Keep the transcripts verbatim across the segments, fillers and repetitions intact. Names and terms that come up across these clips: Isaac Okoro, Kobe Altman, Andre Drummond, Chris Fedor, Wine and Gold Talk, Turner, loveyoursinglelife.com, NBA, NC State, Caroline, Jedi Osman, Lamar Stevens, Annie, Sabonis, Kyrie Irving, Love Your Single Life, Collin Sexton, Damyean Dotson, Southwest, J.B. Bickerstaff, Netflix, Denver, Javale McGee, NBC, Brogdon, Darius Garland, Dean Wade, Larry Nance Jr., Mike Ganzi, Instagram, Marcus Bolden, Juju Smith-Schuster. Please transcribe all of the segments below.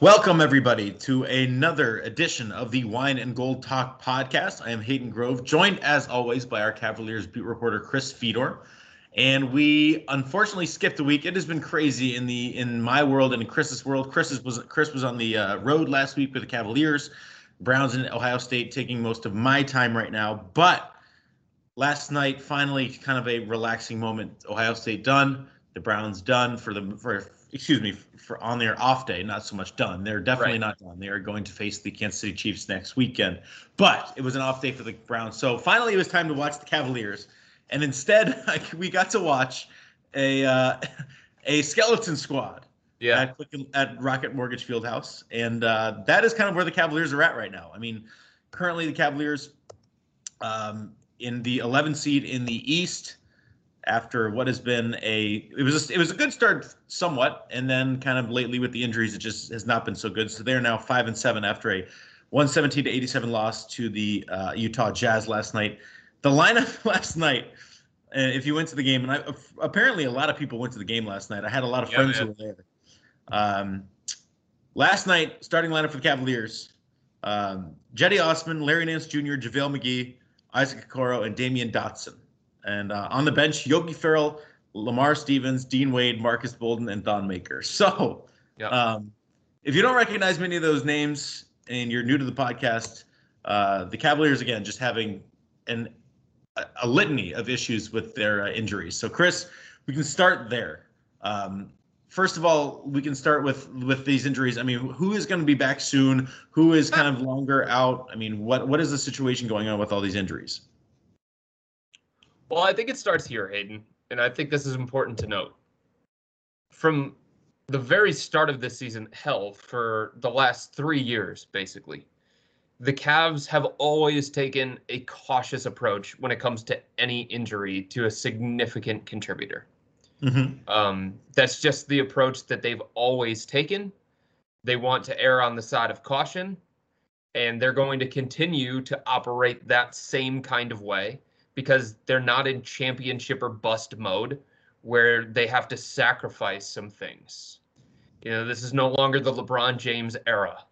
Welcome, everybody, to another edition of the Wine and Gold Talk podcast. I am Hayden Grove, joined, as always, by our Cavaliers beat reporter, Chris Fedor. And we, unfortunately, skipped a week. It has been crazy in the in my world and in Chris's world. Chris was, Chris was on the uh, road last week with the Cavaliers. Browns and Ohio State taking most of my time right now. But last night, finally, kind of a relaxing moment. Ohio State done. The Browns done for the for. Excuse me, for on their off day, not so much done. They're definitely right. not done. They are going to face the Kansas City Chiefs next weekend. But it was an off day for the Browns. So finally it was time to watch the Cavaliers. And instead, like, we got to watch a uh, a skeleton squad yeah. at, at Rocket Mortgage Fieldhouse. And uh, that is kind of where the Cavaliers are at right now. I mean, currently the Cavaliers um, in the eleventh seed in the East, after what has been a, it was a, it was a good start somewhat, and then kind of lately with the injuries, it just has not been so good. So they're now five and seven after a one seventeen to eighty-seven loss to the uh, Utah Jazz last night. The lineup last night, uh, if you went to the game, and I, apparently a lot of people went to the game last night. I had a lot of yeah, friends man. who were there. Um, last night, starting lineup for the Cavaliers, um, Jedi Osman, Larry Nance Junior, Javale McGee, Isaac Okoro, and Damyean Dotson. And uh, on the bench, Yogi Ferrell, Lamar Stevens, Dean Wade, Marcus Bolden, and Don Maker. So yep. um, if you don't recognize many of those names and you're new to the podcast, uh, the Cavaliers, again, just having an a, a litany of issues with their uh, injuries. So, Chris, we can start there. Um, first of all, we can start with, with these injuries. I mean, who is going to be back soon? Who is kind of longer out? I mean, what what is the situation going on with all these injuries? Well, I think it starts here, Hayden, and I think this is important to note. From the very start of this season, hell, for the last three years, basically, the Cavs have always taken a cautious approach when it comes to any injury to a significant contributor. Mm-hmm. Um, that's just the approach that they've always taken. They want to err on the side of caution, and they're going to continue to operate that same kind of way, because they're not in championship or bust mode where they have to sacrifice some things. You know, this is no longer the LeBron James era.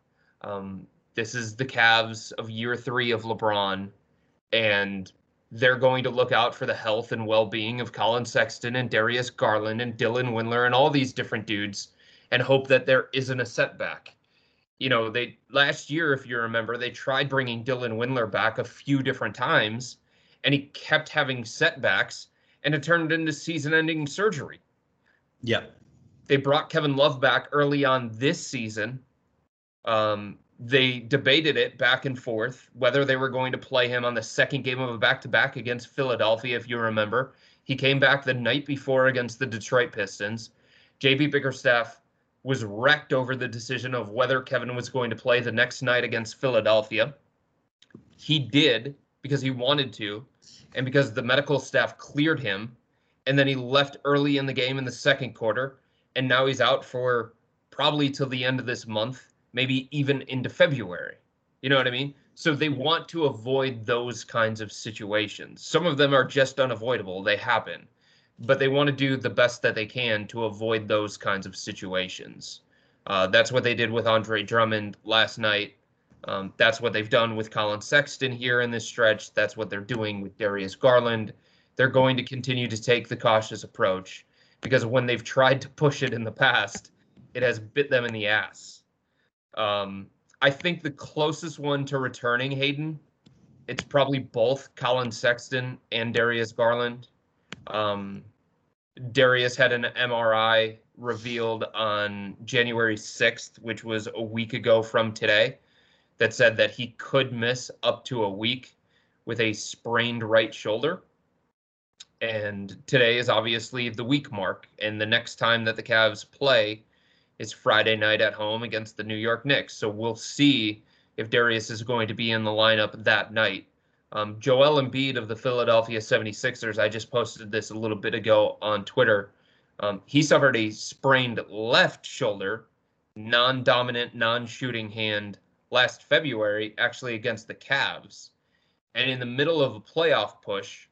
Um, this is the Cavs of year three of LeBron, and they're going to look out for the health and well-being of Collin Sexton and Darius Garland and Dylan Windler and all these different dudes and hope that there isn't a setback. You know, they last year, if you remember, they tried bringing Dylan Windler back a few different times, and he kept having setbacks, and it turned into season-ending surgery. Yeah. They brought Kevin Love back early on this season. Um, they debated it back and forth, whether they were going to play him on the second game of a back-to-back against Philadelphia, if you remember. He came back the night before against the Detroit Pistons. J B. Bickerstaff was wrecked over the decision of whether Kevin was going to play the next night against Philadelphia. He did, because he wanted to, and because the medical staff cleared him, and then he left early in the game in the second quarter, and now he's out for probably till the end of this month, maybe even into February. You know what I mean? So they want to avoid those kinds of situations. Some of them are just unavoidable. They happen. But they want to do the best that they can to avoid those kinds of situations. Uh, that's what they did with Andre Drummond last night. Um, that's what they've done with Collin Sexton here in this stretch. That's what they're doing with Darius Garland. They're going to continue to take the cautious approach because when they've tried to push it in the past, it has bit them in the ass. Um, I think the closest one to returning, Hayden, it's probably both Collin Sexton and Darius Garland. Um, Darius had an M R I revealed on January sixth, which was a week ago from today, that said that he could miss up to a week with a sprained right shoulder. And today is obviously the week mark. And the next time that the Cavs play is Friday night at home against the New York Knicks. So we'll see if Darius is going to be in the lineup that night. Um, Joel Embiid of the Philadelphia seventy-sixers, I just posted this a little bit ago on Twitter. Um, he suffered a sprained left shoulder, non-dominant, non-shooting hand last February, actually against the Cavs. And in the middle of a playoff push,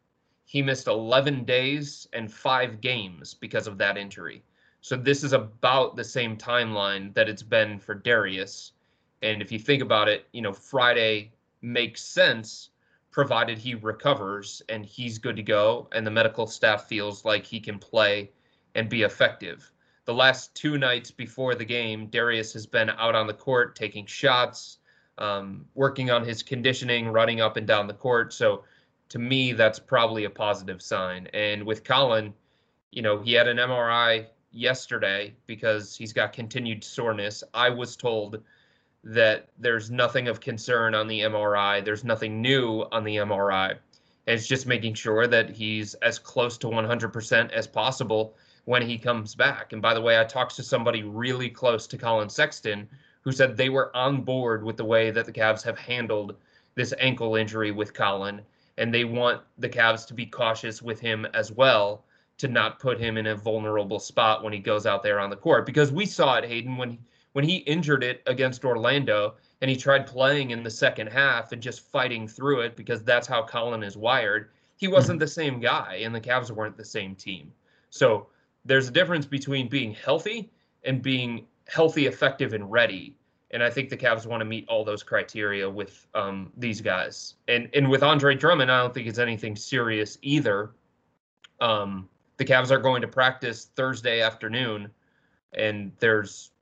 he missed eleven days and five games because of that injury. So this is about the same timeline that it's been for Darius. And if you think about it, you know, Friday makes sense, provided he recovers and he's good to go and the medical staff feels like he can play and be effective. The last two nights before the game, Darius has been out on the court taking shots, um, working on his conditioning, running up and down the court. So to me, that's probably a positive sign. And with Collin, you know, he had an M R I yesterday because he's got continued soreness. I was told that there's nothing of concern on the M R I. There's nothing new on the M R I. And it's just making sure that he's as close to one hundred percent as possible when he comes back. And by the way, I talked to somebody really close to Collin Sexton who said they were on board with the way that the Cavs have handled this ankle injury with Collin, and they want the Cavs to be cautious with him as well, to not put him in a vulnerable spot when he goes out there on the court. Because we saw it, Hayden, when he, when he injured it against Orlando and he tried playing in the second half and just fighting through it because that's how Collin is wired, he wasn't the same guy and the Cavs weren't the same team. So there's a difference between being healthy and being healthy, effective, and ready. And I think the Cavs want to meet all those criteria with um, these guys. And and with Andre Drummond, I don't think it's anything serious either. Um, the Cavs are going to practice Thursday afternoon, and there's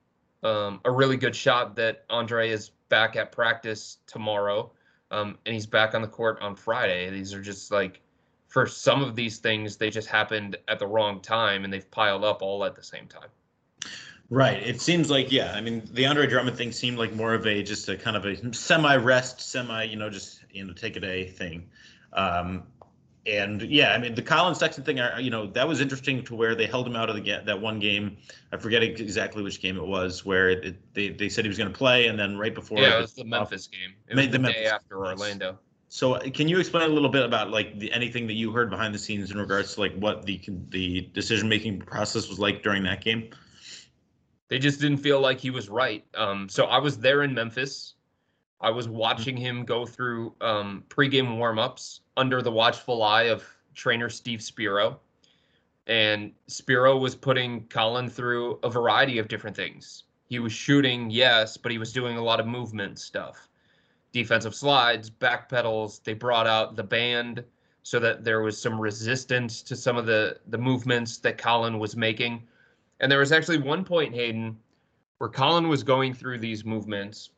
um, a really good shot that Andre is back at practice tomorrow, um, and he's back on the court on Friday. These are just like, for some of these things, they just happened at the wrong time, and they've piled up all at the same time. Right. It seems like, yeah, I mean, the Andre Drummond thing seemed like more of a just a kind of a semi-rest, semi, you know, just, you know, take a day thing. Um, and, yeah, I mean, the Collin Sexton thing, you know, that was interesting to where they held him out of the that one game. I forget exactly which game it was where it, it, they, they said he was going to play, and then right before. Yeah, it was the Memphis game. It was the day after Orlando. So can you explain a little bit about like the, anything that you heard behind the scenes in regards to like what the the decision-making process was like during that game? They just didn't feel like he was right. Um, so I was there in Memphis. I was watching him go through um, pregame warm-ups under the watchful eye of trainer Steve Spiro. And Spiro was putting Collin through a variety of different things. He was shooting, yes, but he was doing a lot of movement stuff. Defensive slides, back pedals. They brought out the band so that there was some resistance to some of the, the movements that Collin was making. And there was actually one point, Hayden, where Collin was going through these movements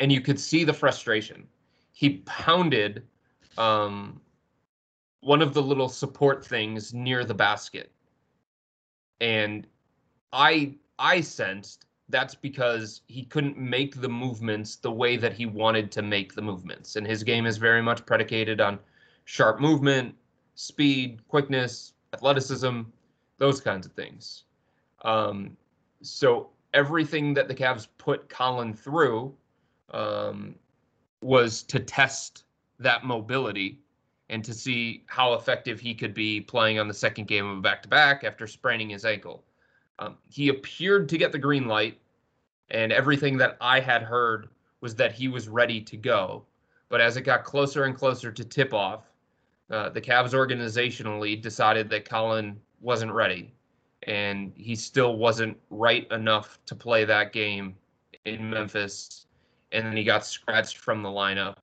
and you could see the frustration. He pounded um, one of the little support things near the basket. And I I sensed that's because he couldn't make the movements the way that he wanted to make the movements. And his game is very much predicated on sharp movement, speed, quickness, athleticism, those kinds of things. Um, so everything that the Cavs put Collin through um, was to test that mobility and to see how effective he could be playing on the second game of a back-to-back after spraining his ankle. Um, he appeared to get the green light, and everything that I had heard was that he was ready to go. But as it got closer and closer to tip-off, uh, the Cavs organizationally decided that Collin wasn't ready, and he still wasn't right enough to play that game in Memphis. and then he got scratched from the lineup.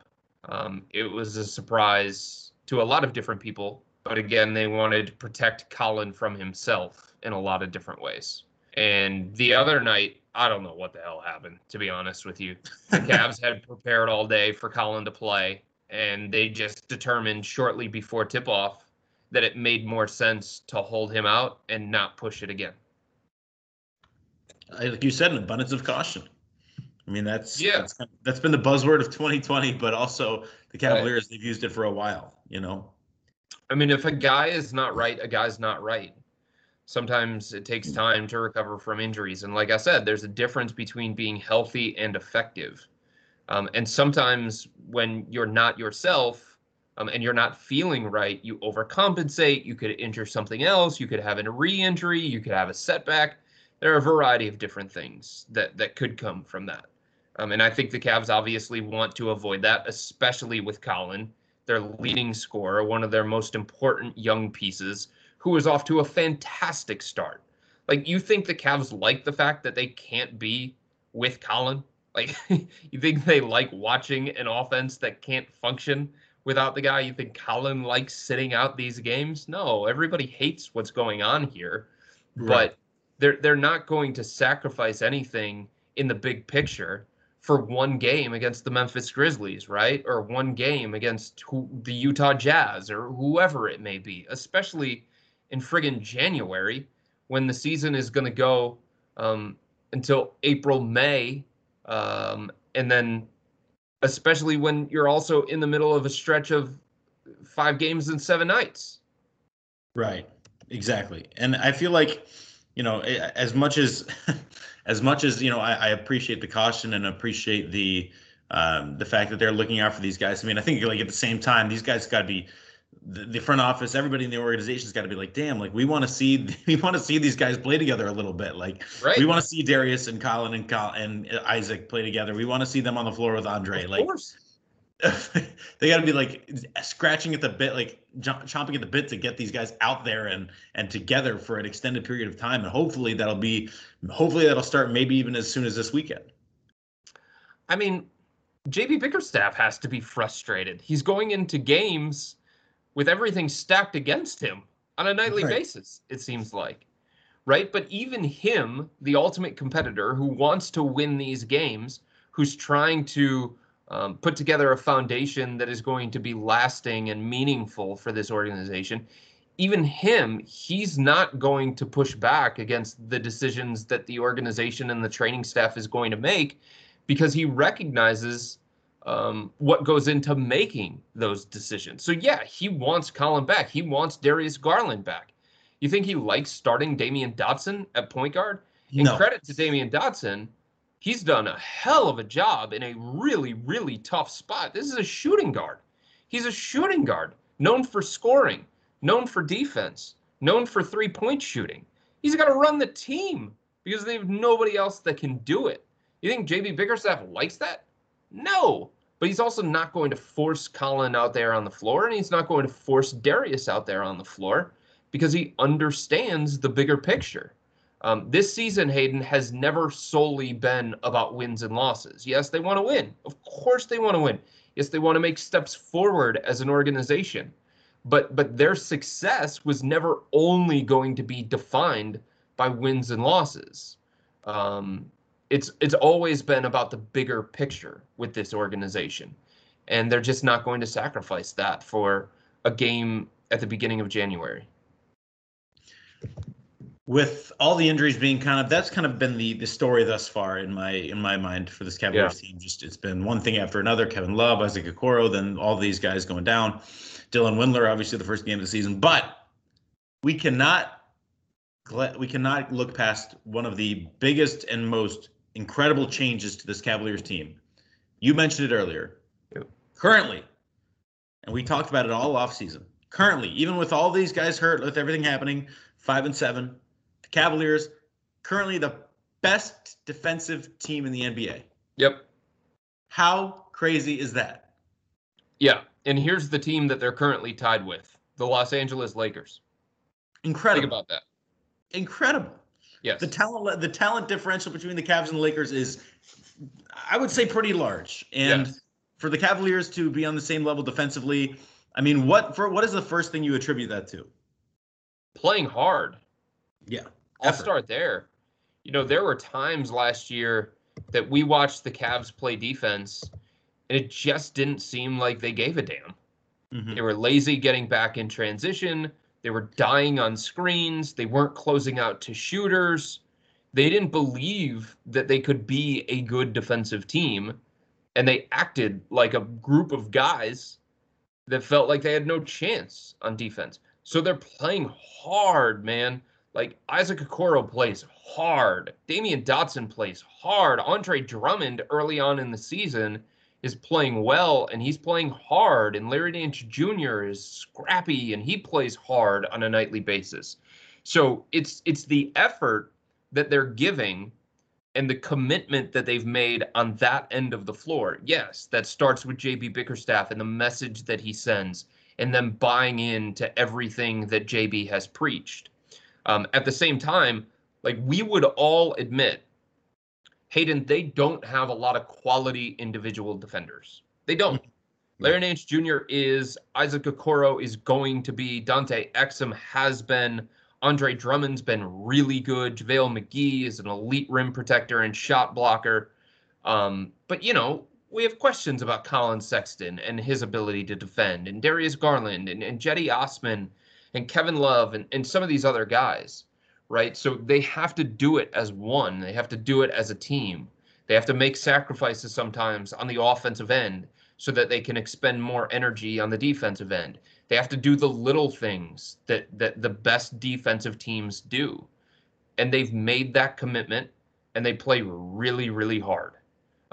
Um, it was a surprise to a lot of different people, but again, they wanted to protect Collin from himself in a lot of different ways. And the other night, I don't know what the hell happened, to be honest with you. The Cavs had prepared all day for Collin to play, and they just determined shortly before tip-off that it made more sense to hold him out and not push it again. Like you said, an abundance of caution. I mean, that's yeah. that's, kind of, that's been the buzzword of twenty twenty, but also the Cavaliers, right. They've used it for a while, you know? I mean, if a guy is not right, a guy's not right. Sometimes it takes time to recover from injuries. And like I said, there's a difference between being healthy and effective. Um, and sometimes when you're not yourself um, and you're not feeling right, you overcompensate. You could injure something else. You could have a re-injury. You could have a setback. There are a variety of different things that, that could come from that. Um, and I think the Cavs obviously want to avoid that, especially with Collin, their leading scorer, one of their most important young pieces, who is off to a fantastic start. Like, you think the Cavs like the fact that they can't be with Collin? Like, you think they like watching an offense that can't function without the guy? You think Collin likes sitting out these games? No, everybody hates what's going on here, right. But they're they're not going to sacrifice anything in the big picture for one game against the Memphis Grizzlies, right? Or one game against who, the Utah Jazz or whoever it may be, especially in friggin' January when the season is going to go um, until April, May. Um, and then especially when you're also in the middle of a stretch of five games and seven nights. Right. Exactly. And I feel like, you know, as much as, as much as, you know, I, I appreciate the caution and appreciate the, um, the fact that they're looking out for these guys. I mean, I think like at the same time, these guys gotta be the, the front office, everybody in the organization's gotta be like, damn, like we want to see, we want to see these guys play together a little bit. Like right. We want to see Darius and Collin and Col- and Isaac play together. We want to see them on the floor with Andre. Of like course. They gotta be like scratching at the bit, like chomping at the bit to get these guys out there and, and together for an extended period of time. And hopefully that'll be, hopefully that'll start maybe even as soon as this weekend. I mean, J B. Bickerstaff has to be frustrated. He's going into games with everything stacked against him on a nightly right. basis, it seems like, right? But even him, the ultimate competitor who wants to win these games, who's trying to um, put together a foundation that is going to be lasting and meaningful for this organization, even him, he's not going to push back against the decisions that the organization and the training staff is going to make because he recognizes Um, what goes into making those decisions. So yeah, he wants Collin back. He wants Darius Garland back. You think he likes starting Damyean Dotson at point guard? No. And credit to Damyean Dotson, he's done a hell of a job in a really, really tough spot. This is a shooting guard. He's a shooting guard, known for scoring, known for defense, known for three-point shooting. He's got to run the team because they have nobody else that can do it. You think J B. Bickerstaff likes that? No. But he's also not going to force Collin out there on the floor, and he's not going to force Darius out there on the floor because he understands the bigger picture. Um, this season, Hayden, has never solely been about wins and losses. Yes, they want to win. Of course they want to win. Yes, they want to make steps forward as an organization. But, but their success was never only going to be defined by wins and losses. Um, It's it's always been about the bigger picture with this organization, and they're just not going to sacrifice that for a game at the beginning of January. With all the injuries being kind of, that's kind of been the, the story thus far in my in my mind for this Cavaliers yeah. team. Just it's been one thing after another: Kevin Love, Isaac Okoro, then all these guys going down. Dylan Windler, obviously the first game of the season, but we cannot we cannot look past one of the biggest and most incredible changes to this Cavaliers team. You mentioned it earlier. Yep. Currently, and we talked about it all offseason, currently, even with all these guys hurt, with everything happening, five and seven, the Cavaliers, currently the best defensive team in the N B A. Yep. How crazy is that? Yeah, and here's the team that they're currently tied with, the Los Angeles Lakers. Incredible. Think about that. Incredible. Yes. The talent the talent differential between the Cavs and the Lakers is, I would say, pretty large. And yes. for the Cavaliers to be on the same level defensively, I mean, what for what is the first thing you attribute that to? Playing hard. Yeah. I'll effort. start there. You know, there were times last year that we watched the Cavs play defense, and it just didn't seem like they gave a damn. Mm-hmm. They were lazy getting back in transition. They were dying on screens. They weren't closing out to shooters. They didn't believe that they could be a good defensive team, and they acted like a group of guys that felt like they had no chance on defense. So they're playing hard, man. Like, Isaac Okoro plays hard. Damyean Dotson plays hard. Andre Drummond, early on in the season, is playing well, and he's playing hard. And Larry Nance Junior is scrappy, and he plays hard on a nightly basis. So it's it's the effort that they're giving and the commitment that they've made on that end of the floor. Yes, that starts with J B. Bickerstaff and the message that he sends and them buying into everything that J B has preached. Um, at the same time, like, we would all admit, Hayden, they don't have a lot of quality individual defenders. They don't. Larry Nance Junior is, Isaac Okoro is going to be, Dante Exum has been, Andre Drummond's been really good, Javale McGee is an elite rim protector and shot blocker. Um, but, you know, we have questions about Collin Sexton and his ability to defend, and Darius Garland and, and Jedi Osman and Kevin Love and, and some of these other guys. Right. So they have to do it as one. They have to do it as a team. They have to make sacrifices sometimes on the offensive end so that they can expend more energy on the defensive end. They have to do the little things that, that the best defensive teams do. And they've made that commitment, and they play really, really hard.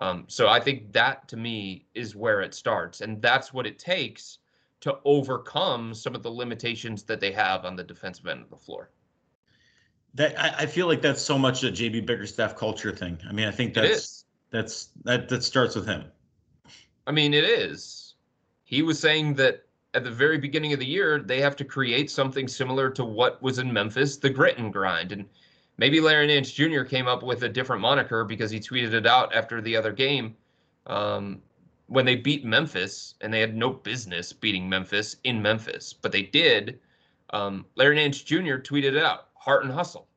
Um, so I think that, to me, is where it starts. And that's what it takes to overcome some of the limitations that they have on the defensive end of the floor. That I, I feel like that's so much a J B. Bickerstaff culture thing. I mean, I think that's that's that that starts with him. I mean, it is. He was saying that at the very beginning of the year, they have to create something similar to what was in Memphis, the grit and grind. And maybe Larry Nance Junior came up with a different moniker because he tweeted it out after the other game um, when they beat Memphis, and they had no business beating Memphis in Memphis, but they did. Um, Larry Nance Junior tweeted it out. Heart and hustle.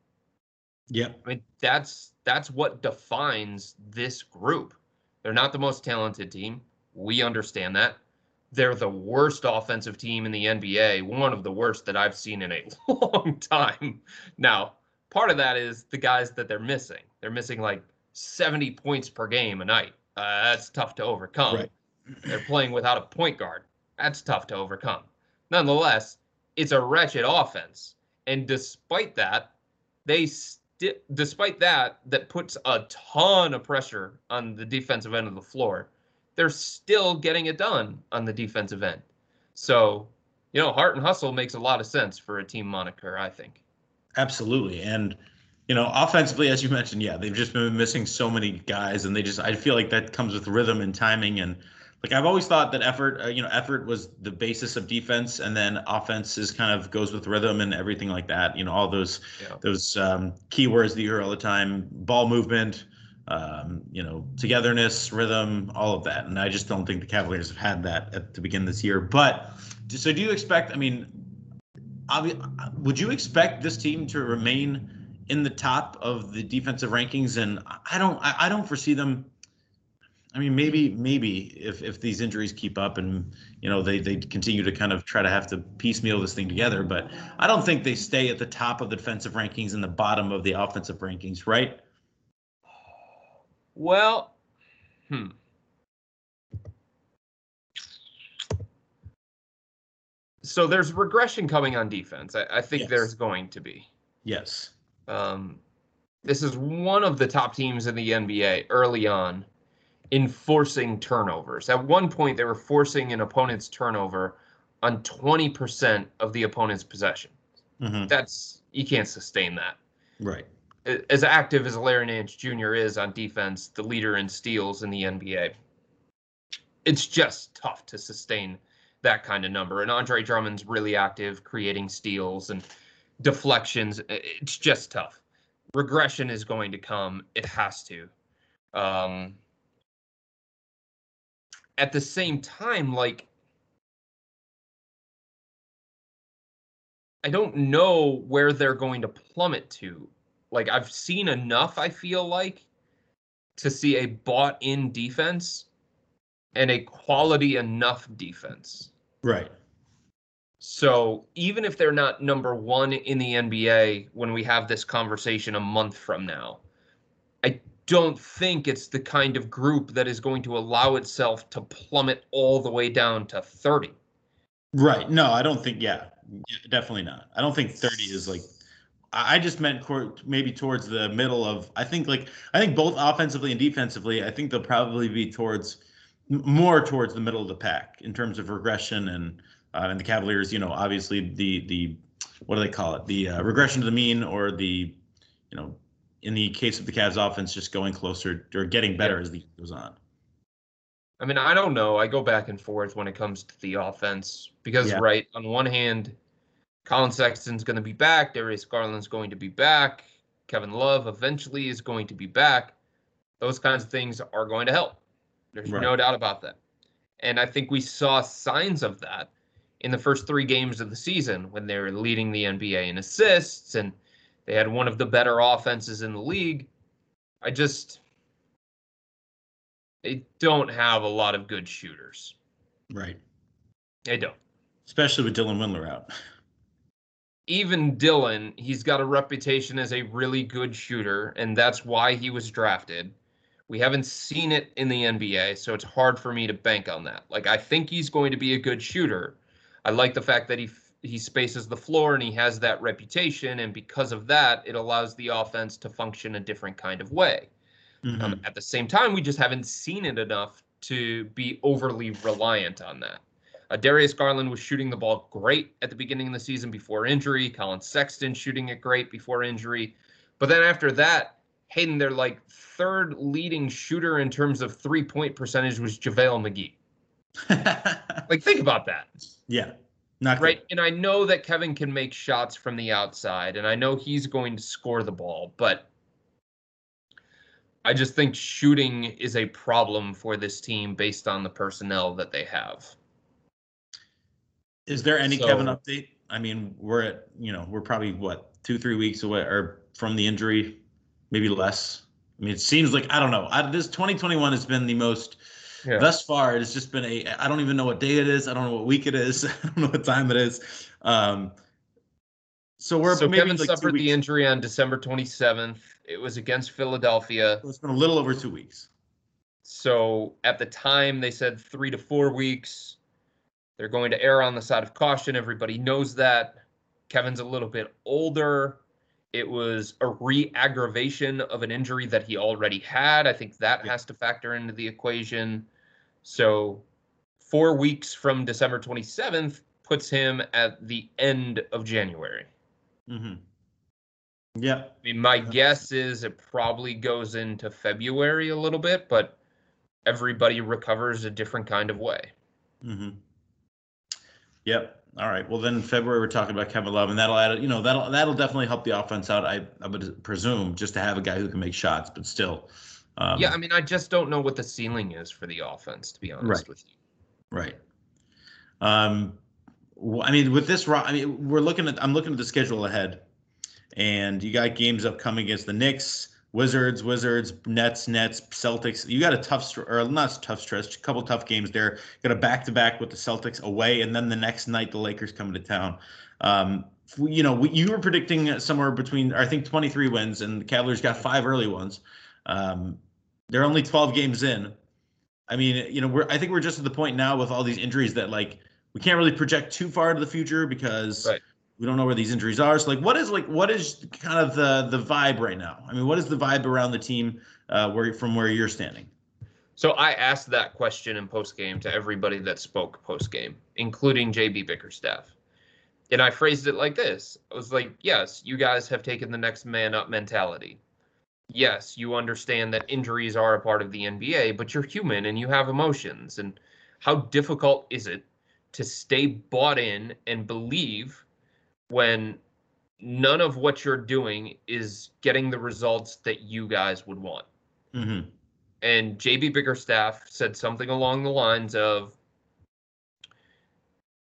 Yeah. I mean, that's that's what defines this group. They're not the most talented team. We understand that. They're the worst offensive team in the N B A, one of the worst that I've seen in a long time. Now, part of that is the guys that they're missing. They're missing like seventy points per game a night. Uh, that's tough to overcome. Right. They're playing without a point guard. That's tough to overcome. Nonetheless, it's a wretched offense. And despite that, they sti- despite that, that puts a ton of pressure on the defensive end of the floor. They're still getting it done on the defensive end. So, you know, heart and hustle makes a lot of sense for a team moniker, I think. Absolutely. And, you know, offensively, as you mentioned, yeah, they've just been missing so many guys. And they just, I feel like that comes with rhythm and timing. And, like, I've always thought that effort, uh, you know, effort was the basis of defense, and then offense is kind of goes with rhythm and everything like that. You know, all those yeah. those um, keywords that you hear all the time: ball movement, um, you know, togetherness, rhythm, all of that. And I just don't think the Cavaliers have had that at the beginning of this year. But so, do you expect? I mean, obvi- would you expect this team to remain in the top of the defensive rankings? And I don't, I, I don't foresee them. I mean, maybe, maybe if, if these injuries keep up and, you know, they, they continue to kind of try to have to piecemeal this thing together, but I don't think they stay at the top of the defensive rankings and the bottom of the offensive rankings, right? Well, hmm. So there's regression coming on defense. I, I think yes. there's going to be. Yes. Um, this is one of the top teams in the N B A early on in forcing turnovers. At one point, they were forcing an opponent's turnover on twenty percent of the opponent's possession. Mm-hmm. That's, you can't sustain that. Right. As active as Larry Nance Junior is on defense, the leader in steals in the N B A, it's just tough to sustain that kind of number. And Andre Drummond's really active, creating steals and deflections. It's just tough. regression is going to come. It has to. Um, at the same time, like, I don't know where they're going to plummet to. Like, I've seen enough, I feel like, to see a bought-in defense and a quality enough defense. Right. So even if they're not number one in the N B A when we have this conversation a month from now, I don't think it's the kind of group that is going to allow itself to plummet all the way down to thirty. Right. No, I don't think. Yeah, definitely not. I don't think thirty is like. I just meant maybe towards the middle of. I think like I think both offensively and defensively, I think they'll probably be towards more towards the middle of the pack in terms of regression and. Uh, and the Cavaliers, you know, obviously the the what do they call it? The uh, regression to the mean, or the, you know, in the case of the Cavs offense, just going closer or getting better yeah. as the year goes on. I mean, I don't know. I go back and forth when it comes to the offense because, yeah. right, on one hand, Collin Sexton's going to be back. Darius Garland's going to be back. Kevin Love eventually is going to be back. Those kinds of things are going to help. There's right. no doubt about that. And I think we saw signs of that in the first three games of the season when they were leading the N B A in assists and they had one of the better offenses in the league. I just, they don't have a lot of good shooters. Right. They don't. Especially with Dylan Windler out. Even Dylan, he's got a reputation as a really good shooter, and that's why he was drafted. We haven't seen it in the N B A, so it's hard for me to bank on that. Like, I think he's going to be a good shooter. I like the fact that he he spaces the floor and he has that reputation, and because of that, it allows the offense to function a different kind of way. Mm-hmm. Um, at the same time, we just haven't seen it enough to be overly reliant on that. Uh, Darius Garland was shooting the ball great at the beginning of the season before injury. Collin Sexton shooting it great before injury. But then after that, Hayden, their like third leading shooter in terms of three-point percentage was Javale McGee. Like, think about that. Yeah. Not right. Good. And I know that Kevin can make shots from the outside, and I know he's going to score the ball, but I just think shooting is a problem for this team based on the personnel that they have. Is there any so, Kevin update? I mean, we're at, you know, we're probably what, two, three weeks away or from the injury, maybe less. I mean, it seems like, I don't know. I, this twenty twenty-one has been the most. Yeah. Thus far, it has just been a, I don't even know what day it is. I don't know what week it is. I don't know what time it is. Um, so we're so maybe Kevin like suffered the injury on December twenty-seventh. It was against Philadelphia. So it's been a little over two weeks. So at the time, they said three to four weeks. They're going to err on the side of caution. Everybody knows that. Kevin's a little bit older. It was a re-aggravation of an injury that he already had. I think that yeah. has to factor into the equation. So four weeks from December twenty-seventh puts him at the end of January. Mm-hmm. Yeah. I mean, my That's guess is it probably goes into February a little bit, but everybody recovers a different kind of way. Mm-hmm. Yep. All right. Well, then February we're talking about Kevin Love, and that'll add, you know, that'll that'll definitely help the offense out. I, I would presume just to have a guy who can make shots, but still. Um, yeah, I mean, I just don't know what the ceiling is for the offense, to be honest right. with you. Right. Um, I mean, with this, I mean, we're looking at. I'm looking at the schedule ahead, and you got games upcoming against the Knicks, Wizards, Wizards, Nets, Nets, Celtics. You got a tough, or not tough stretch, a couple tough games there. Got a back-to-back with the Celtics away, and then the next night the Lakers coming to town. Um, you know, you were predicting somewhere between, I think, twenty-three wins, and the Cavaliers got five early ones. Um, they're only twelve games in. I mean, you know, we're I think we're just at the point now with all these injuries that, like, we can't really project too far into the future because right. – we don't know where these injuries are. So, like, what is like what is kind of the the vibe right now? I mean, what is the vibe around the team uh, where from where you're standing? So I asked that question in postgame to everybody that spoke postgame, including J B. Bickerstaff. And I phrased it like this. I was like, yes, you guys have taken the next man up mentality. Yes, you understand that injuries are a part of the N B A, but you're human and you have emotions. And how difficult is it to stay bought in and believe when none of what you're doing is getting the results that you guys would want. Mm-hmm. And J B. Bickerstaff said something along the lines of,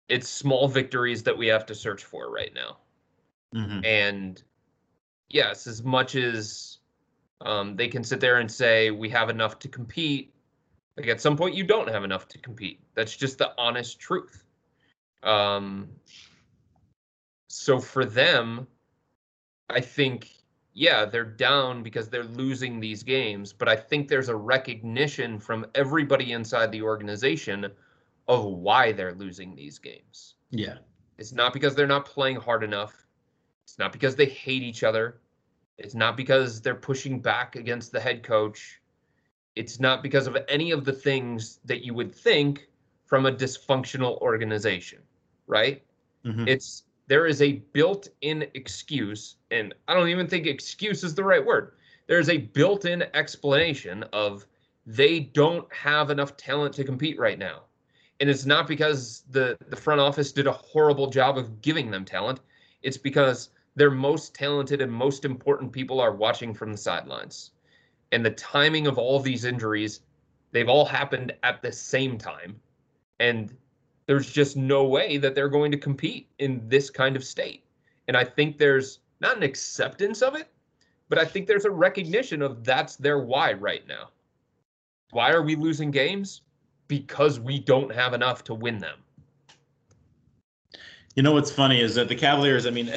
it's small victories that we have to search for right now. Mm-hmm. And yes, as much as um, they can sit there and say, we have enough to compete, like at some point you don't have enough to compete. That's just the honest truth. Um, so for them, I think, yeah, they're down because they're losing these games, but I think there's a recognition from everybody inside the organization of why they're losing these games. Yeah. It's not because they're not playing hard enough. It's not because they hate each other. It's not because they're pushing back against the head coach. It's not because of any of the things that you would think from a dysfunctional organization, right? Mm-hmm. It's there is a built-in excuse, and I don't even think excuse is the right word. There's a built-in explanation of they don't have enough talent to compete right now. And it's not because the, the front office did a horrible job of giving them talent. It's because their most talented and most important people are watching from the sidelines. And the timing of all of these injuries, they've all happened at the same time. And there's just no way that they're going to compete in this kind of state. And I think there's not an acceptance of it, but I think there's a recognition of that's their why right now. Why are we losing games? Because we don't have enough to win them. You know what's funny is that the Cavaliers, I mean,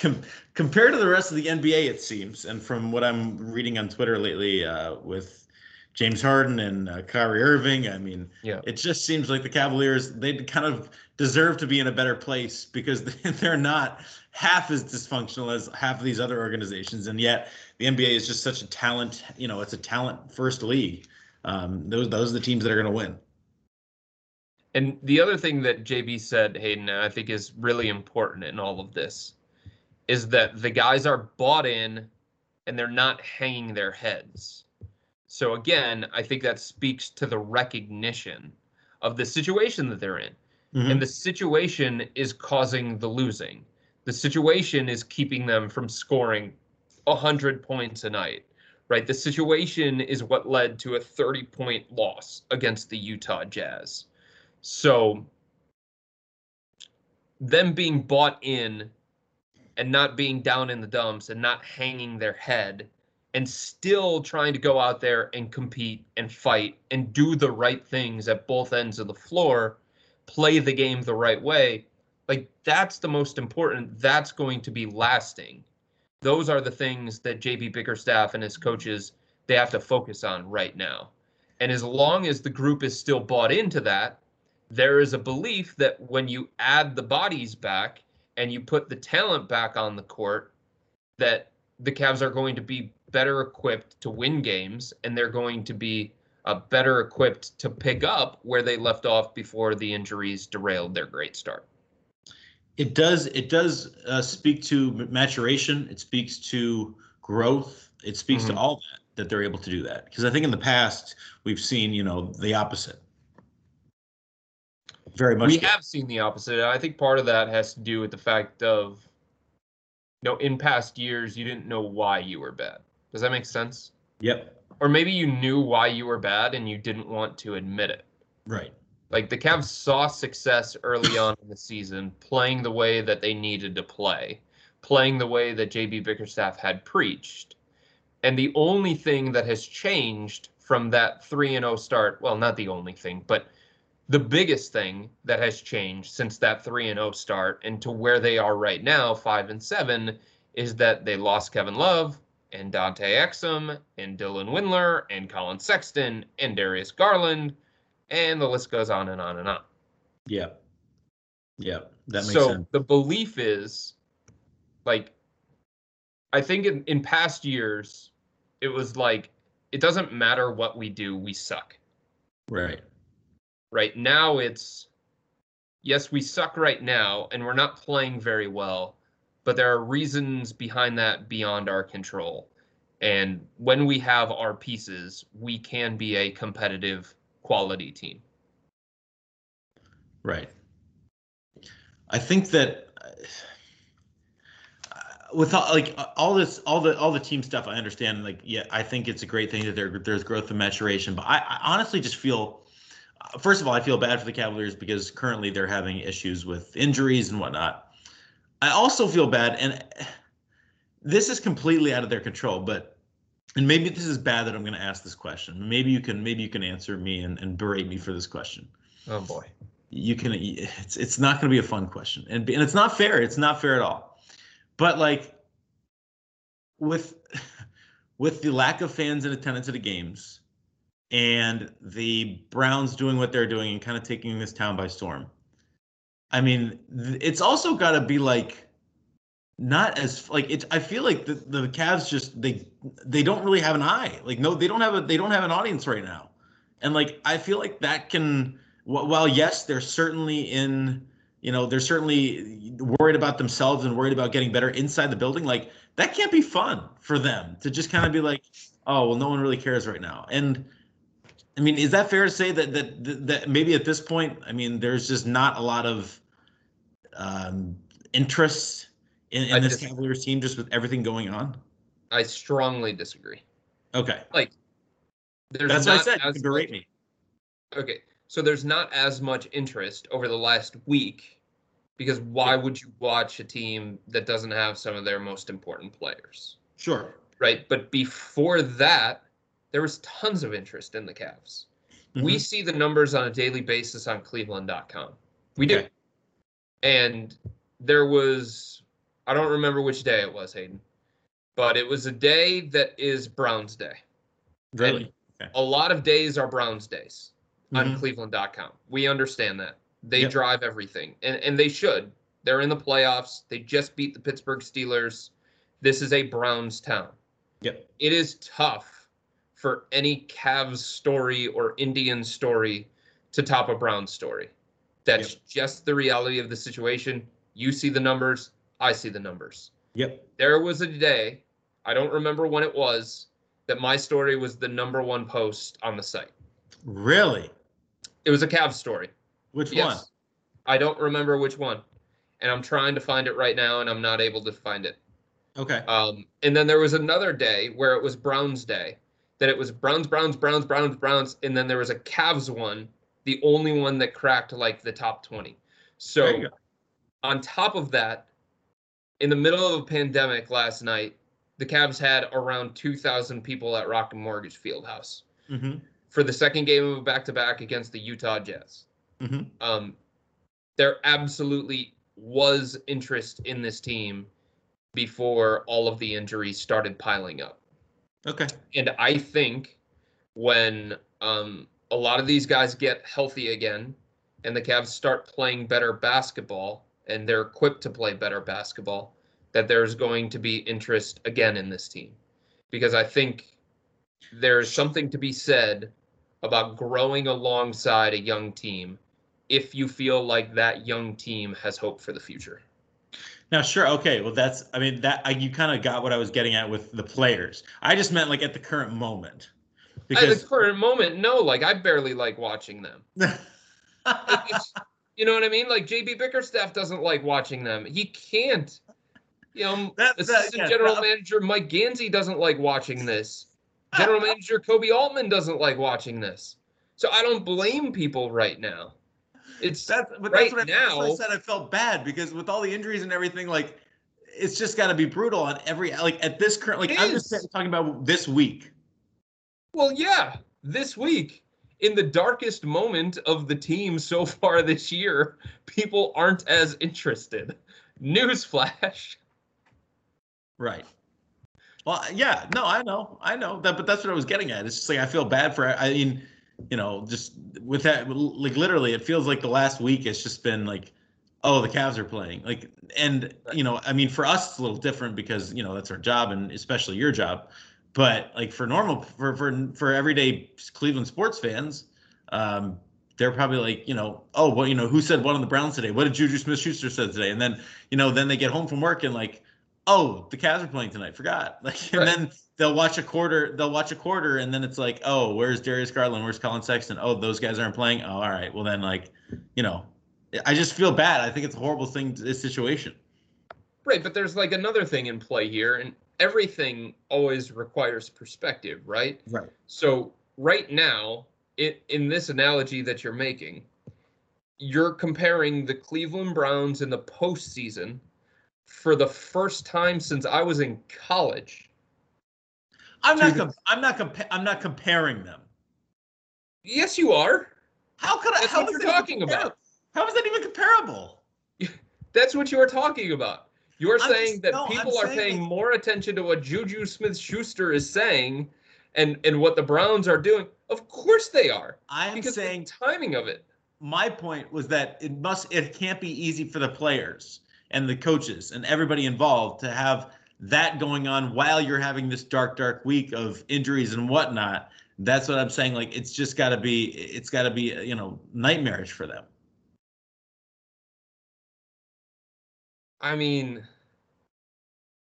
com- compared to the rest of the N B A, it seems, and from what I'm reading on Twitter lately uh, with James Harden and uh, Kyrie Irving, I mean, yeah. It just seems like the Cavaliers, they kind of deserve to be in a better place because they're not half as dysfunctional as half of these other organizations. And yet the N B A is just such a talent, you know, it's a talent first league. Um, those those are the teams that are going to win. And the other thing that J B said, Hayden, I think is really important in all of this, is that the guys are bought in and they're not hanging their heads. So again, I think that speaks to the recognition of the situation that they're in. Mm-hmm. And the situation is causing the losing. The situation is keeping them from scoring one hundred points a night. Right, the situation is what led to a thirty-point loss against the Utah Jazz. So them being bought in and not being down in the dumps and not hanging their head and still trying to go out there and compete and fight and do the right things at both ends of the floor, play the game the right way, like that's the most important. That's going to be lasting. Those are the things that J B. Bickerstaff and his coaches, they have to focus on right now. And as long as the group is still bought into that, there is a belief that when you add the bodies back and you put the talent back on the court, that the Cavs are going to be better equipped to win games, and they're going to be uh, better equipped to pick up where they left off before the injuries derailed their great start. It does. It does uh, speak to maturation. It speaks to growth. It speaks mm-hmm. to all that that they're able to do that. Because I think in the past we've seen, you know, the opposite. Very much. We good. have seen the opposite. I think part of that has to do with the fact of, you know, in past years you didn't know why you were bad. Does that make sense? Yep. Or maybe you knew why you were bad and you didn't want to admit it. Right. Like, the Cavs saw success early on in the season, playing the way that they needed to play, playing the way that J B. Bickerstaff had preached. And the only thing that has changed from that three and oh start, well, not the only thing, but the biggest thing that has changed since that three and oh start and to where they are right now, five and seven, is that they lost Kevin Love and Dante Exum and Dylan Windler and Collin Sexton and Darius Garland. And the list goes on and on and on. Yeah. Yeah, that makes so sense. So the belief is, like, I think in, in past years, it was like, it doesn't matter what we do, we suck. Right. Right now it's, yes, we suck right now, and we're not playing very well, but there are reasons behind that beyond our control. And when we have our pieces, we can be a competitive quality team. Right. I think that with all, like all this, all the all the team stuff, I understand. Like, yeah, I think it's a great thing that there there's growth and maturation. But I, I honestly just feel, first of all, I feel bad for the Cavaliers because currently they're having issues with injuries and whatnot. I also feel bad, and this is completely out of their control. But and maybe this is bad that I'm going to ask this question. Maybe you can maybe you can answer me and, and berate me for this question. Oh boy, you can. It's it's not going to be a fun question, and and it's not fair. It's not fair at all. But like, with with the lack of fans and attendance at the games, and the Browns doing what they're doing and kind of taking this town by storm, I mean, it's also got to be like, not as like it. I feel like the, the Cavs just they they don't really have an eye. Like no, they don't have a they don't have an audience right now, and like I feel like that can. While yes, they're certainly in. You know, they're certainly worried about themselves and worried about getting better inside the building. Like, that can't be fun for them to just kind of be like, oh, well, no one really cares right now. And, I mean, is that fair to say that that that maybe at this point, I mean, there's just not a lot of um, interest in, in this Cavaliers team just with everything going on? I strongly disagree. Okay. Like, there's That's not what I said. You can berate me. Okay. So there's not as much interest over the last week because why would you watch a team that doesn't have some of their most important players? Sure. Right? But before that, there was tons of interest in the Cavs. Mm-hmm. We see the numbers on a daily basis on Cleveland dot com. We okay. do. And there was, I don't remember which day it was, Hayden, but it was a day that is Browns Day. Really? Okay. A lot of days are Browns days. Mm-hmm. On Cleveland dot com. We understand that. They yep. drive everything, and, and they should. They're in the playoffs. They just beat the Pittsburgh Steelers. This is a Browns town. Yep. It is tough for any Cavs story or Indian story to top a Browns story. That's yep. just the reality of the situation. You see the numbers. I see the numbers. Yep. There was a day, I don't remember when it was, that my story was the number one post on the site. Really? It was a Cavs story. Which yes. one? I don't remember which one. And I'm trying to find it right now, and I'm not able to find it. Okay. Um, and then there was another day where it was Browns Day, that it was Browns, Browns, Browns, Browns, Browns, and then there was a Cavs one, the only one that cracked, like, the top twenty. So on top of that, in the middle of a pandemic last night, the Cavs had around two thousand people at Rocket Mortgage Fieldhouse. Mm-hmm. For the second game of a back-to-back against the Utah Jazz. Mm-hmm. Um, there absolutely was interest in this team before all of the injuries started piling up. Okay. And I think when um, a lot of these guys get healthy again and the Cavs start playing better basketball and they're equipped to play better basketball, that there's going to be interest again in this team. Because I think there's something to be said about growing alongside a young team if you feel like that young team has hope for the future. Now, sure. Okay. Well, that's, I mean, that I, you kind of got what I was getting at with the players. I just meant like at the current moment. Because... At the current moment, no, like I barely like watching them. It's, you know what I mean? Like J B. Bickerstaff doesn't like watching them. He can't. You know, that, assistant that, yeah, general that... manager Mike Ganzi doesn't like watching this. General manager Kobe Altman doesn't like watching this. So I don't blame people right now. It's that's, but right that's what I, now. That's what I said I felt bad because with all the injuries and everything, like it's just got to be brutal on every, like at this current, like I'm is. just talking about this week. Well, yeah, this week in the darkest moment of the team so far this year, people aren't as interested. Newsflash. Right. Well, yeah, no, I know, I know that, but that's what I was getting at. It's just like I feel bad for. I mean, you know, just with that, like literally, it feels like the last week it's just been like, oh, the Cavs are playing, like, and you know, I mean, for us it's a little different because you know that's our job and especially your job, but like for normal, for for for everyday Cleveland sports fans, um, they're probably like, you know, oh, well, you know, who said what on the Browns today? What did Juju Smith-Schuster say today? And then you know, then they get home from work and like. Oh, the Cavs are playing tonight. Forgot. Like, and right. then they'll watch a quarter. They'll watch a quarter, and then it's like, oh, where's Darius Garland? Where's Collin Sexton? Oh, those guys aren't playing. Oh, all right. Well, then, like, you know, I just feel bad. I think it's a horrible thing, this situation. Right, but there's like another thing in play here, and everything always requires perspective, right? Right. So right now, it, in this analogy that you're making, you're comparing the Cleveland Browns in the postseason for the first time since I was in college. I'm not. Com- the- I'm not. Compa- I'm not comparing them. Yes, you are. How could I? That's how what you're talking compar- about. How is that even comparable? That's what you are talking about. You're I'm saying just, that no, people I'm are saying paying that- more attention to what Juju Smith-Schuster is saying, and and what the Browns are doing. Of course they are. I am because saying of the timing of it. My point was that it must. It can't be easy for the players and the coaches and everybody involved to have that going on while you're having this dark, dark week of injuries and whatnot. That's what I'm saying. Like, it's just got to be, it's got to be, you know, nightmarish for them. I mean,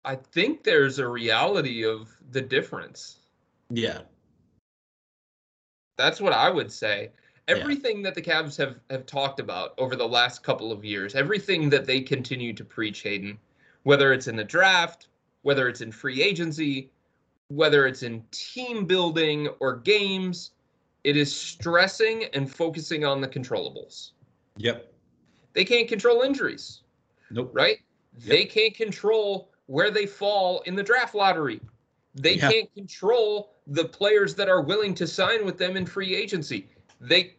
I think there's a reality of the difference. Yeah. That's what I would say. Everything yeah. that the Cavs have, have talked about over the last couple of years, everything that they continue to preach, Hayden, whether it's in the draft, whether it's in free agency, whether it's in team building or games, it is stressing and focusing on the controllables. Yep. They can't control injuries. Nope. Right? Yep. They can't control where they fall in the draft lottery. They yeah. can't control the players that are willing to sign with them in free agency. They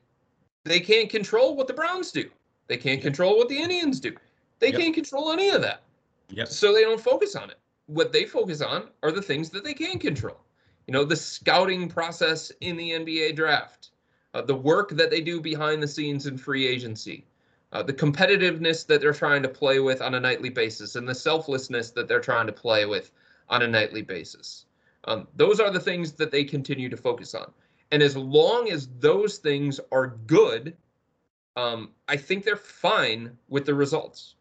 they can't control what the Browns do. They can't control what the Indians do. They yep. can't control any of that. Yep. So they don't focus on it. What they focus on are the things that they can control. You know, the scouting process in the N B A draft, uh, the work that they do behind the scenes in free agency, uh, the competitiveness that they're trying to play with on a nightly basis, and the selflessness that they're trying to play with on a nightly basis. Um, those are the things that they continue to focus on. And as long as those things are good, um, I think they're fine with the results.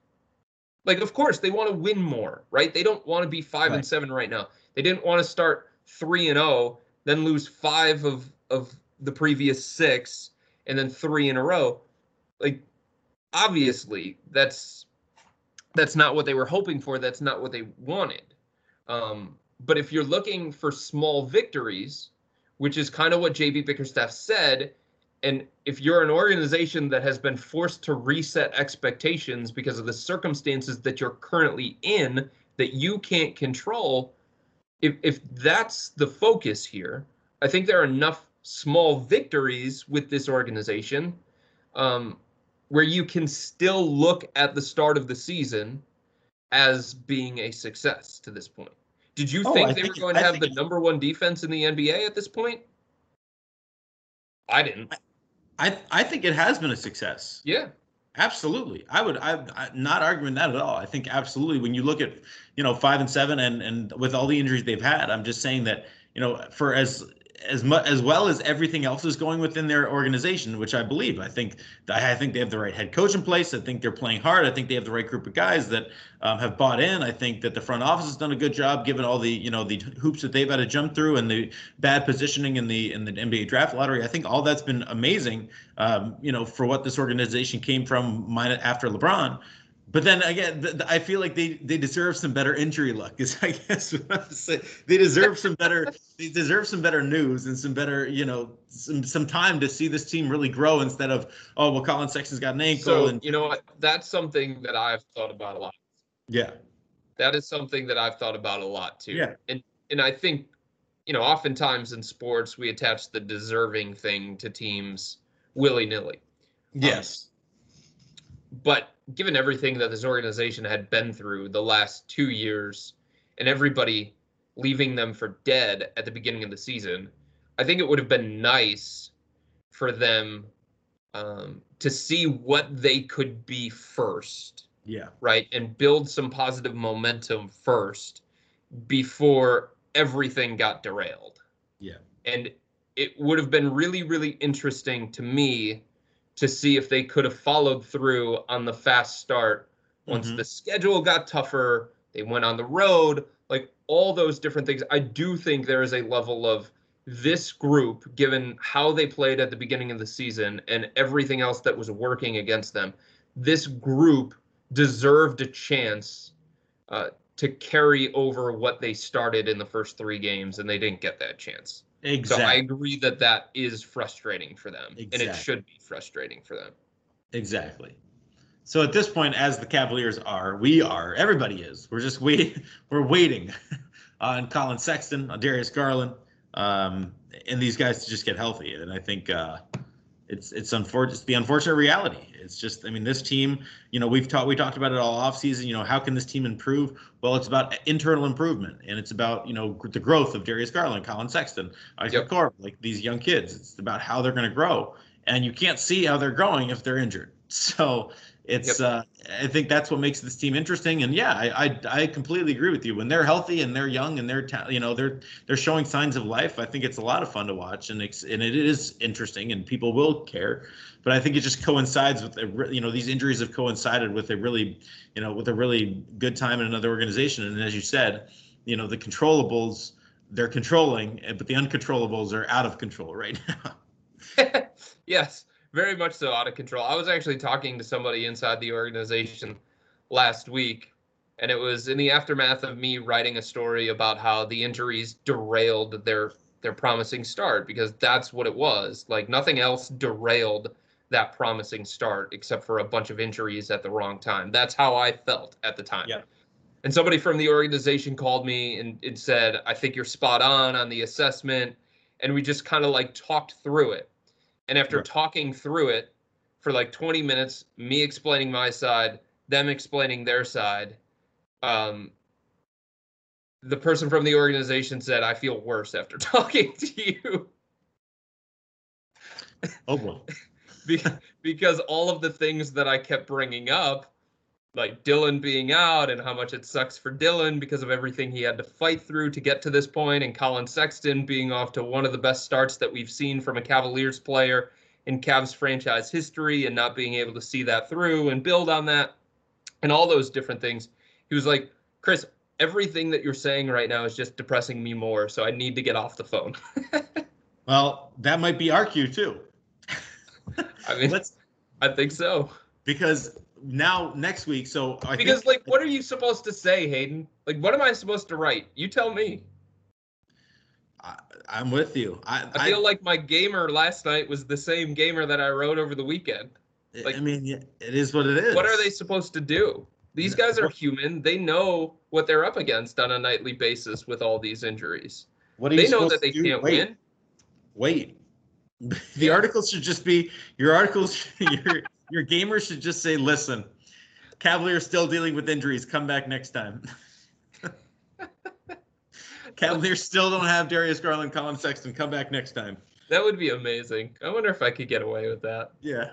Like, of course, they want to win more, right? They don't want to be five right. and seven right now. They didn't want to start three and oh, then lose five of, of the previous six, and then three in a row. Like, obviously, that's that's not what they were hoping for. That's not what they wanted. Um, but if you're looking for small victories, which is kind of what J B. Bickerstaff said, and if you're an organization that has been forced to reset expectations because of the circumstances that you're currently in that you can't control, if if that's the focus here, I think there are enough small victories with this organization um, where you can still look at the start of the season as being a success to this point. Did you oh, think I they think were going it, to have I think the number one defense in the N B A at this point? I didn't. I, I I think it has been a success. Yeah, absolutely. I would. I'm not arguing that at all. I think absolutely. When you look at, you know, five and seven, and and with all the injuries they've had, I'm just saying that, you know, for as as much as well as everything else is going within their organization, which I believe. I think I think they have the right head coach in place. I think they're playing hard. I think they have the right group of guys that um, have bought in. I think that the front office has done a good job, given all the, you know, the hoops that they've had to jump through and the bad positioning in the in the N B A draft lottery. I think all that's been amazing, um, you know, for what this organization came from after LeBron. But then again, th- th- I feel like they, they deserve some better injury luck. Is I guess what I'm saying. They deserve some better. They deserve some better news and some better, you know, some some time to see this team really grow instead of, oh well, Collin Sexton's got an ankle. So, and you know what? That's something that I've thought about a lot. Yeah, that is something that I've thought about a lot too. Yeah, and and I think, you know, oftentimes in sports we attach the deserving thing to teams willy nilly. Yes, um, but. Given everything that this organization had been through the last two years and everybody leaving them for dead at the beginning of the season, I think it would have been nice for them um, to see what they could be first. Yeah. Right. And build some positive momentum first before everything got derailed. Yeah. And it would have been really, really interesting to me to see if they could have followed through on the fast start once mm-hmm. the schedule got tougher, they went on the road, like all those different things. I do think there is a level of this group, given how they played at the beginning of the season and everything else that was working against them, this group deserved a chance uh, to carry over what they started in the first three games, and they didn't get that chance. Exactly. So I agree that that is frustrating for them, exactly. and it should be frustrating for them. Exactly. So at this point, as the Cavaliers are, we are, everybody is. We're just waiting. We're waiting on Collin Sexton, on Darius Garland, um, and these guys to just get healthy. And I think uh, it's it's unfortunate. It's the unfortunate reality. It's just, I mean, this team, you know, we've talked, we talked about it all offseason. You know, how can this team improve? Well, it's about internal improvement, and it's about, you know, the growth of Darius Garland, Collin Sexton, Isaac Okoro, yep. like these young kids. It's about how they're going to grow, and you can't see how they're growing if they're injured. So it's, yep. uh, I think that's what makes this team interesting. And yeah, I, I, I completely agree with you. When they're healthy and they're young and they're, ta- you know, they're, they're showing signs of life, I think it's a lot of fun to watch, and it's, and it is interesting, and people will care. But I think it just coincides with, a, you know, these injuries have coincided with a really, you know, with a really good time in another organization. And as you said, you know, the controllables, they're controlling, but the uncontrollables are out of control right now. Yes, very much so out of control. I was actually talking to somebody inside the organization last week, and it was in the aftermath of me writing a story about how the injuries derailed their their promising start, because that's what it was. Like, nothing else derailed that promising start except for a bunch of injuries at the wrong time. That's how I felt at the time. Yeah. And somebody from the organization called me and, and said, I think you're spot on on the assessment. And we just kind of like talked through it. And after yeah. talking through it for like twenty minutes, me explaining my side, them explaining their side, um, the person from the organization said, I feel worse after talking to you. Oh, well. Because all of the things that I kept bringing up, like Dylan being out and how much it sucks for Dylan because of everything he had to fight through to get to this point, and Collin Sexton being off to one of the best starts that we've seen from a Cavaliers player in Cavs franchise history and not being able to see that through and build on that and all those different things. He was like, Chris, everything that you're saying right now is just depressing me more, so I need to get off the phone. Well, that might be our cue too. I mean, Let's, I think so. Because now next week, so I because think, like, what are you supposed to say, Hayden? Like, what am I supposed to write? You tell me. I, I'm with you. I, I feel I, like my gamer last night was the same gamer that I wrote over the weekend. Like, I mean, it is what it is. What are they supposed to do? These guys are human. They know what they're up against on a nightly basis with all these injuries. What are you they know that they do? Can't Wait. win. Wait. The yeah. articles should just be your articles. Your your gamers should just say, "Listen, Cavaliers still dealing with injuries. Come back next time." Cavaliers still don't have Darius Garland, Collin Sexton. Come back next time. That would be amazing. I wonder if I could get away with that. Yeah,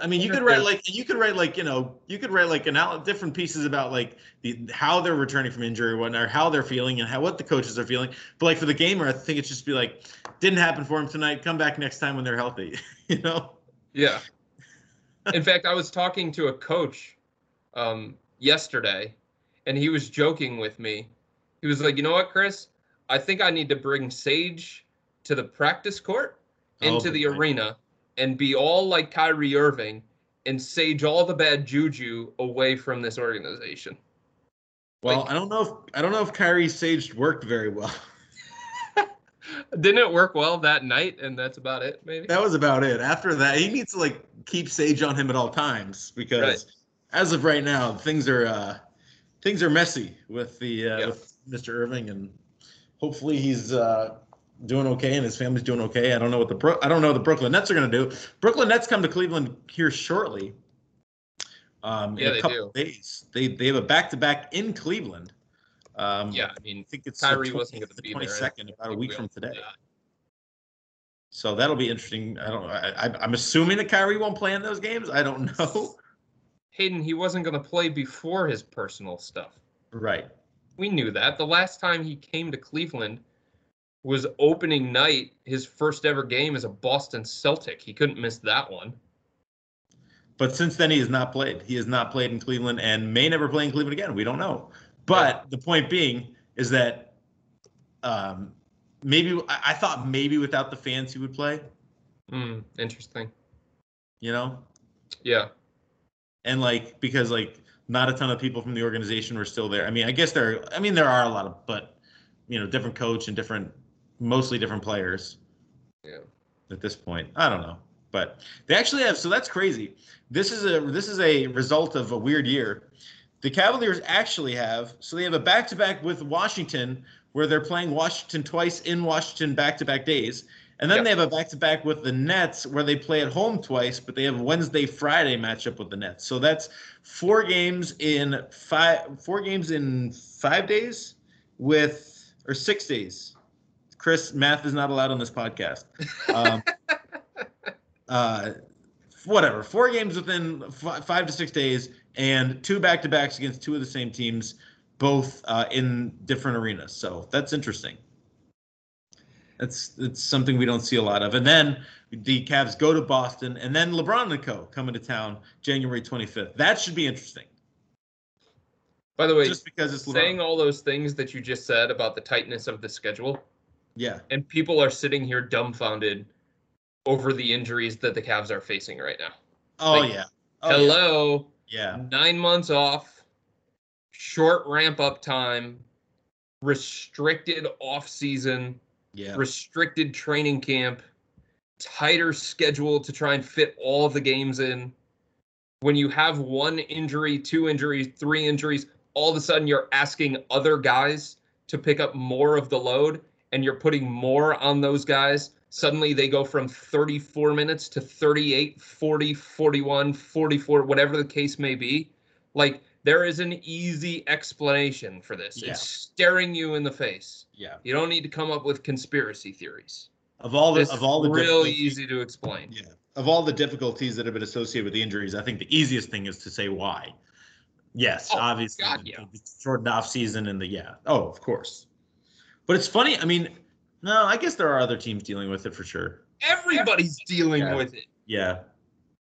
I mean, you could write like you could write like you know you could write like an out different pieces about like the how they're returning from injury or whatnot, or how they're feeling and how what the coaches are feeling. But like for the gamer, I think it should just be like, didn't happen for them tonight. Come back next time when they're healthy, you know? Yeah. In fact, I was talking to a coach um, yesterday, and he was joking with me. He was like, you know what, Chris? I think I need to bring Sage to the practice court, into oh, the right. arena, and be all like Kyrie Irving and Sage all the bad juju away from this organization. Well, like, I don't know if I don't know if Kyrie Sage worked very well. Didn't it work well that night, and that's about it, maybe? That was about it. After that, he needs to, like, keep Sage on him at all times because right. as of right now, things are uh, things are messy with the uh, yep. with Mister Irving, and hopefully he's uh, doing okay and his family's doing okay. I don't know what the Bro- I don't know what the Brooklyn Nets are going to do. Brooklyn Nets come to Cleveland here shortly. Um, yeah, in a they couple do. Days. They they have a back-to-back in Cleveland. Um, yeah, I mean, I think it's Kyrie wasn't going to be there. twenty-second, about a week from today. So that'll be interesting. I don't know. I, I, I'm assuming that Kyrie won't play in those games. I don't know. Hayden, he wasn't going to play before his personal stuff. Right. We knew that. The last time he came to Cleveland was opening night, his first ever game as a Boston Celtic. He couldn't miss that one. But since then, he has not played. He has not played in Cleveland and may never play in Cleveland again. We don't know. But the point being is that um, maybe – I thought maybe without the fans he would play. Mm, interesting. You know? Yeah. And, like, because, like, Not a ton of people from the organization were still there. I mean, I guess there. I mean, there are a lot of, but you know, different coach and different, mostly different players. Yeah. At this point, I don't know, but they actually have. So that's crazy. This is a this is a result of a weird year. The Cavaliers actually have. So they have a back-to-back with Washington, where they're playing Washington twice in Washington back-to-back days, and then yep. they have a back-to-back with the Nets, where they play at home twice, but they have a Wednesday-Friday matchup with the Nets. So that's four games in five, four games in five days, with or six days. Chris, math is not allowed on this podcast. Um, uh, whatever, four games within f- five to six days, and two back-to-backs against two of the same teams, both uh, in different arenas. So that's interesting. That's it's something we don't see a lot of. And then the Cavs go to Boston, and then LeBron and co. coming to town January twenty-fifth. That should be interesting. By the way, just because it's LeBron. Saying all those things that you just said about the tightness of the schedule, yeah, and people are sitting here dumbfounded over the injuries that the Cavs are facing right now. Oh, like, yeah. Oh, hello. Yeah. yeah. Nine months off, short ramp-up time, restricted off-season, yeah. restricted training camp, tighter schedule to try and fit all of the games in. When you have one injury, two injuries, three injuries, all of a sudden you're asking other guys to pick up more of the load, and you're putting more on those guys. Suddenly they go from thirty-four minutes to thirty-eight, forty, forty-one, forty-four, whatever the case may be. Like, there is an easy explanation for this. Yeah. It's staring you in the face. Yeah. You don't need to come up with conspiracy theories. Of all the, it's of all the really easy to explain. Yeah. Of all the difficulties that have been associated with the injuries, I think the easiest thing is to say why. Yes, oh, obviously. God, yeah. The shortened off season and the, yeah. Oh, of course. But it's funny. I mean, no, I guess there are other teams dealing with it for sure. Everybody's dealing yeah. with it. Yeah.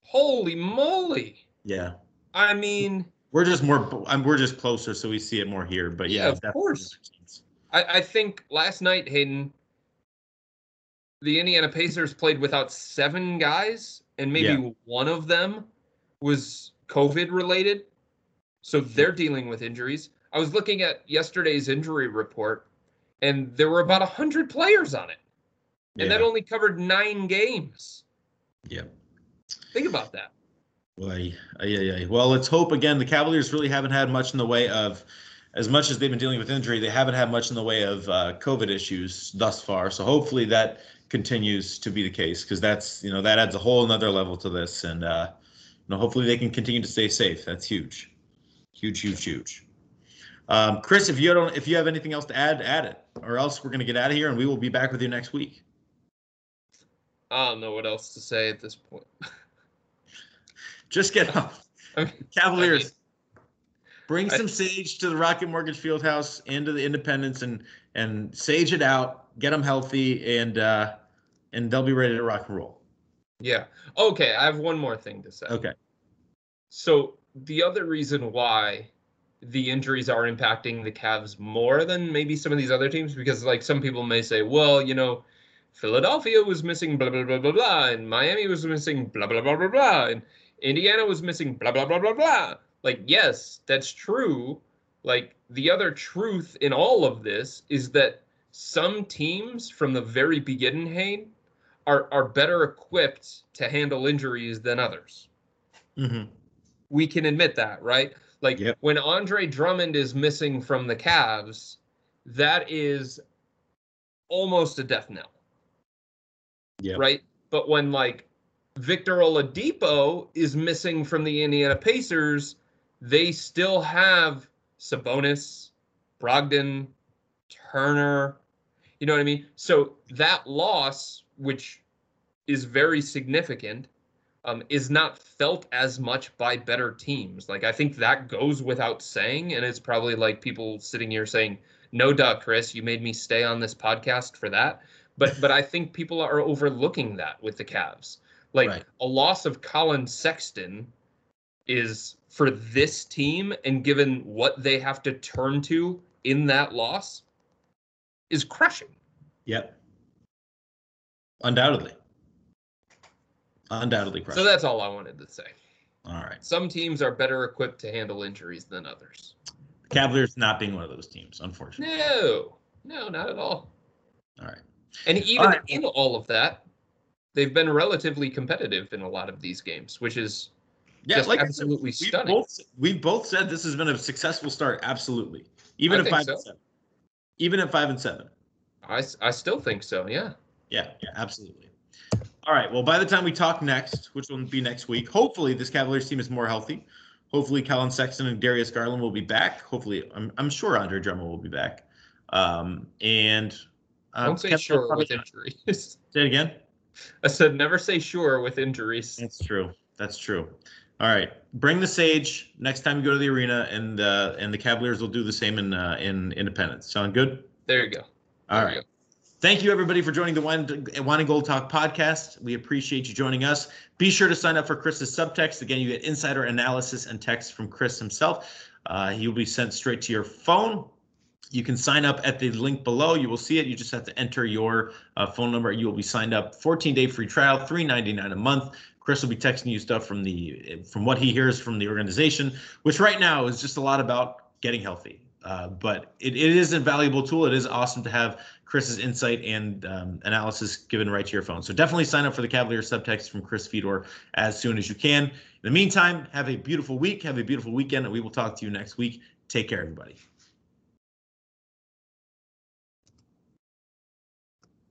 Holy moly. Yeah. I mean, we're just more. I'm, we're just closer, so we see it more here. But yeah, yeah of course. I, I think last night, Hayden, the Indiana Pacers played without seven guys, and maybe yeah. one of them was COVID related. So they're dealing with injuries. I was looking at yesterday's injury report, and there were about one hundred players on it. And yeah. that only covered nine games. Yeah. Think about that. Well, yeah, yeah. Well, let's hope, again, the Cavaliers really haven't had much in the way of, as much as they've been dealing with injury, they haven't had much in the way of uh, COVID issues thus far. So hopefully that continues to be the case, because that's, you know, that adds a whole another level to this. And uh, you know, hopefully they can continue to stay safe. That's huge. Huge, huge, huge. Um, Chris, if you don't, if you have anything else to add, add it, or else we're going to get out of here and we will be back with you next week. I don't know what else to say at this point. Just get up. I mean, Cavaliers, I mean, bring I, some sage to the Rocket Mortgage Fieldhouse and to the Independence, and, and sage it out, get them healthy, and, uh, and they'll be ready to rock and roll. Yeah. Okay. I have one more thing to say. Okay. So the other reason why the injuries are impacting the Cavs more than maybe some of these other teams, because like some people may say, well, you know, Philadelphia was missing blah, blah, blah, blah, blah, and Miami was missing blah, blah, blah, blah, blah, and Indiana was missing blah, blah, blah, blah, blah. Like, yes, that's true. Like, the other truth in all of this is that some teams from the very beginning, Hayden, are, are better equipped to handle injuries than others. Mm-hmm. We can admit that, right? Like, yep. when Andre Drummond is missing from the Cavs, that is almost a death knell. Yeah. Right? But when, like, Victor Oladipo is missing from the Indiana Pacers, they still have Sabonis, Brogdon, Turner. You know what I mean? So that loss, which is very significant, Um, is not felt as much by better teams. Like, I think that goes without saying, and it's probably like people sitting here saying, no duh, Chris, you made me stay on this podcast for that. But but I think people are overlooking that with the Cavs. Like, right. a loss of Collin Sexton is, for this team, and given what they have to turn to in that loss, is crushing. Yep. Undoubtedly. Undoubtedly. Crushed. So that's all I wanted to say. All right. Some teams are better equipped to handle injuries than others. The Cavaliers not being one of those teams, unfortunately. No, no, not at all. All right. And even all right. in all of that, they've been relatively competitive in a lot of these games, which is yeah, just like absolutely I said, we've stunning. Both, we've both said this has been a successful start, absolutely. Even I at five so. and seven. Even at five and seven. I, I still think so, yeah. Yeah, yeah, absolutely. All right, well, by the time we talk next, which will be next week, hopefully this Cavaliers team is more healthy. Hopefully Collin Sexton and Darius Garland will be back. Hopefully, I'm, I'm sure Andre Drummond will be back. Um, and um, Don't say Kevin sure with not. injuries. Say it again? I said never say sure with injuries. That's true. That's true. All right, bring the sage next time you go to the arena, and uh, and the Cavaliers will do the same in uh, in Independence. Sound good? There you go. All there right. You go. Thank you, everybody, for joining the Wine, Wine and Gold Talk podcast. We appreciate you joining us. Be sure to sign up for Chris's subtext. Again, you get insider analysis and text from Chris himself. Uh, he'll be sent straight to your phone. You can sign up at the link below. You will see it. You just have to enter your uh, phone number. You will be signed up. fourteen-day free trial, three ninety-nine a month. Chris will be texting you stuff from the from what he hears from the organization, which right now is just a lot about getting healthy. Uh, but it, it is a valuable tool. It is awesome to have Chris's insight and um, analysis given right to your phone. So definitely sign up for the Cavalier subtext from Chris Fedor as soon as you can. In the meantime, have a beautiful week. Have a beautiful weekend, and we will talk to you next week. Take care, everybody.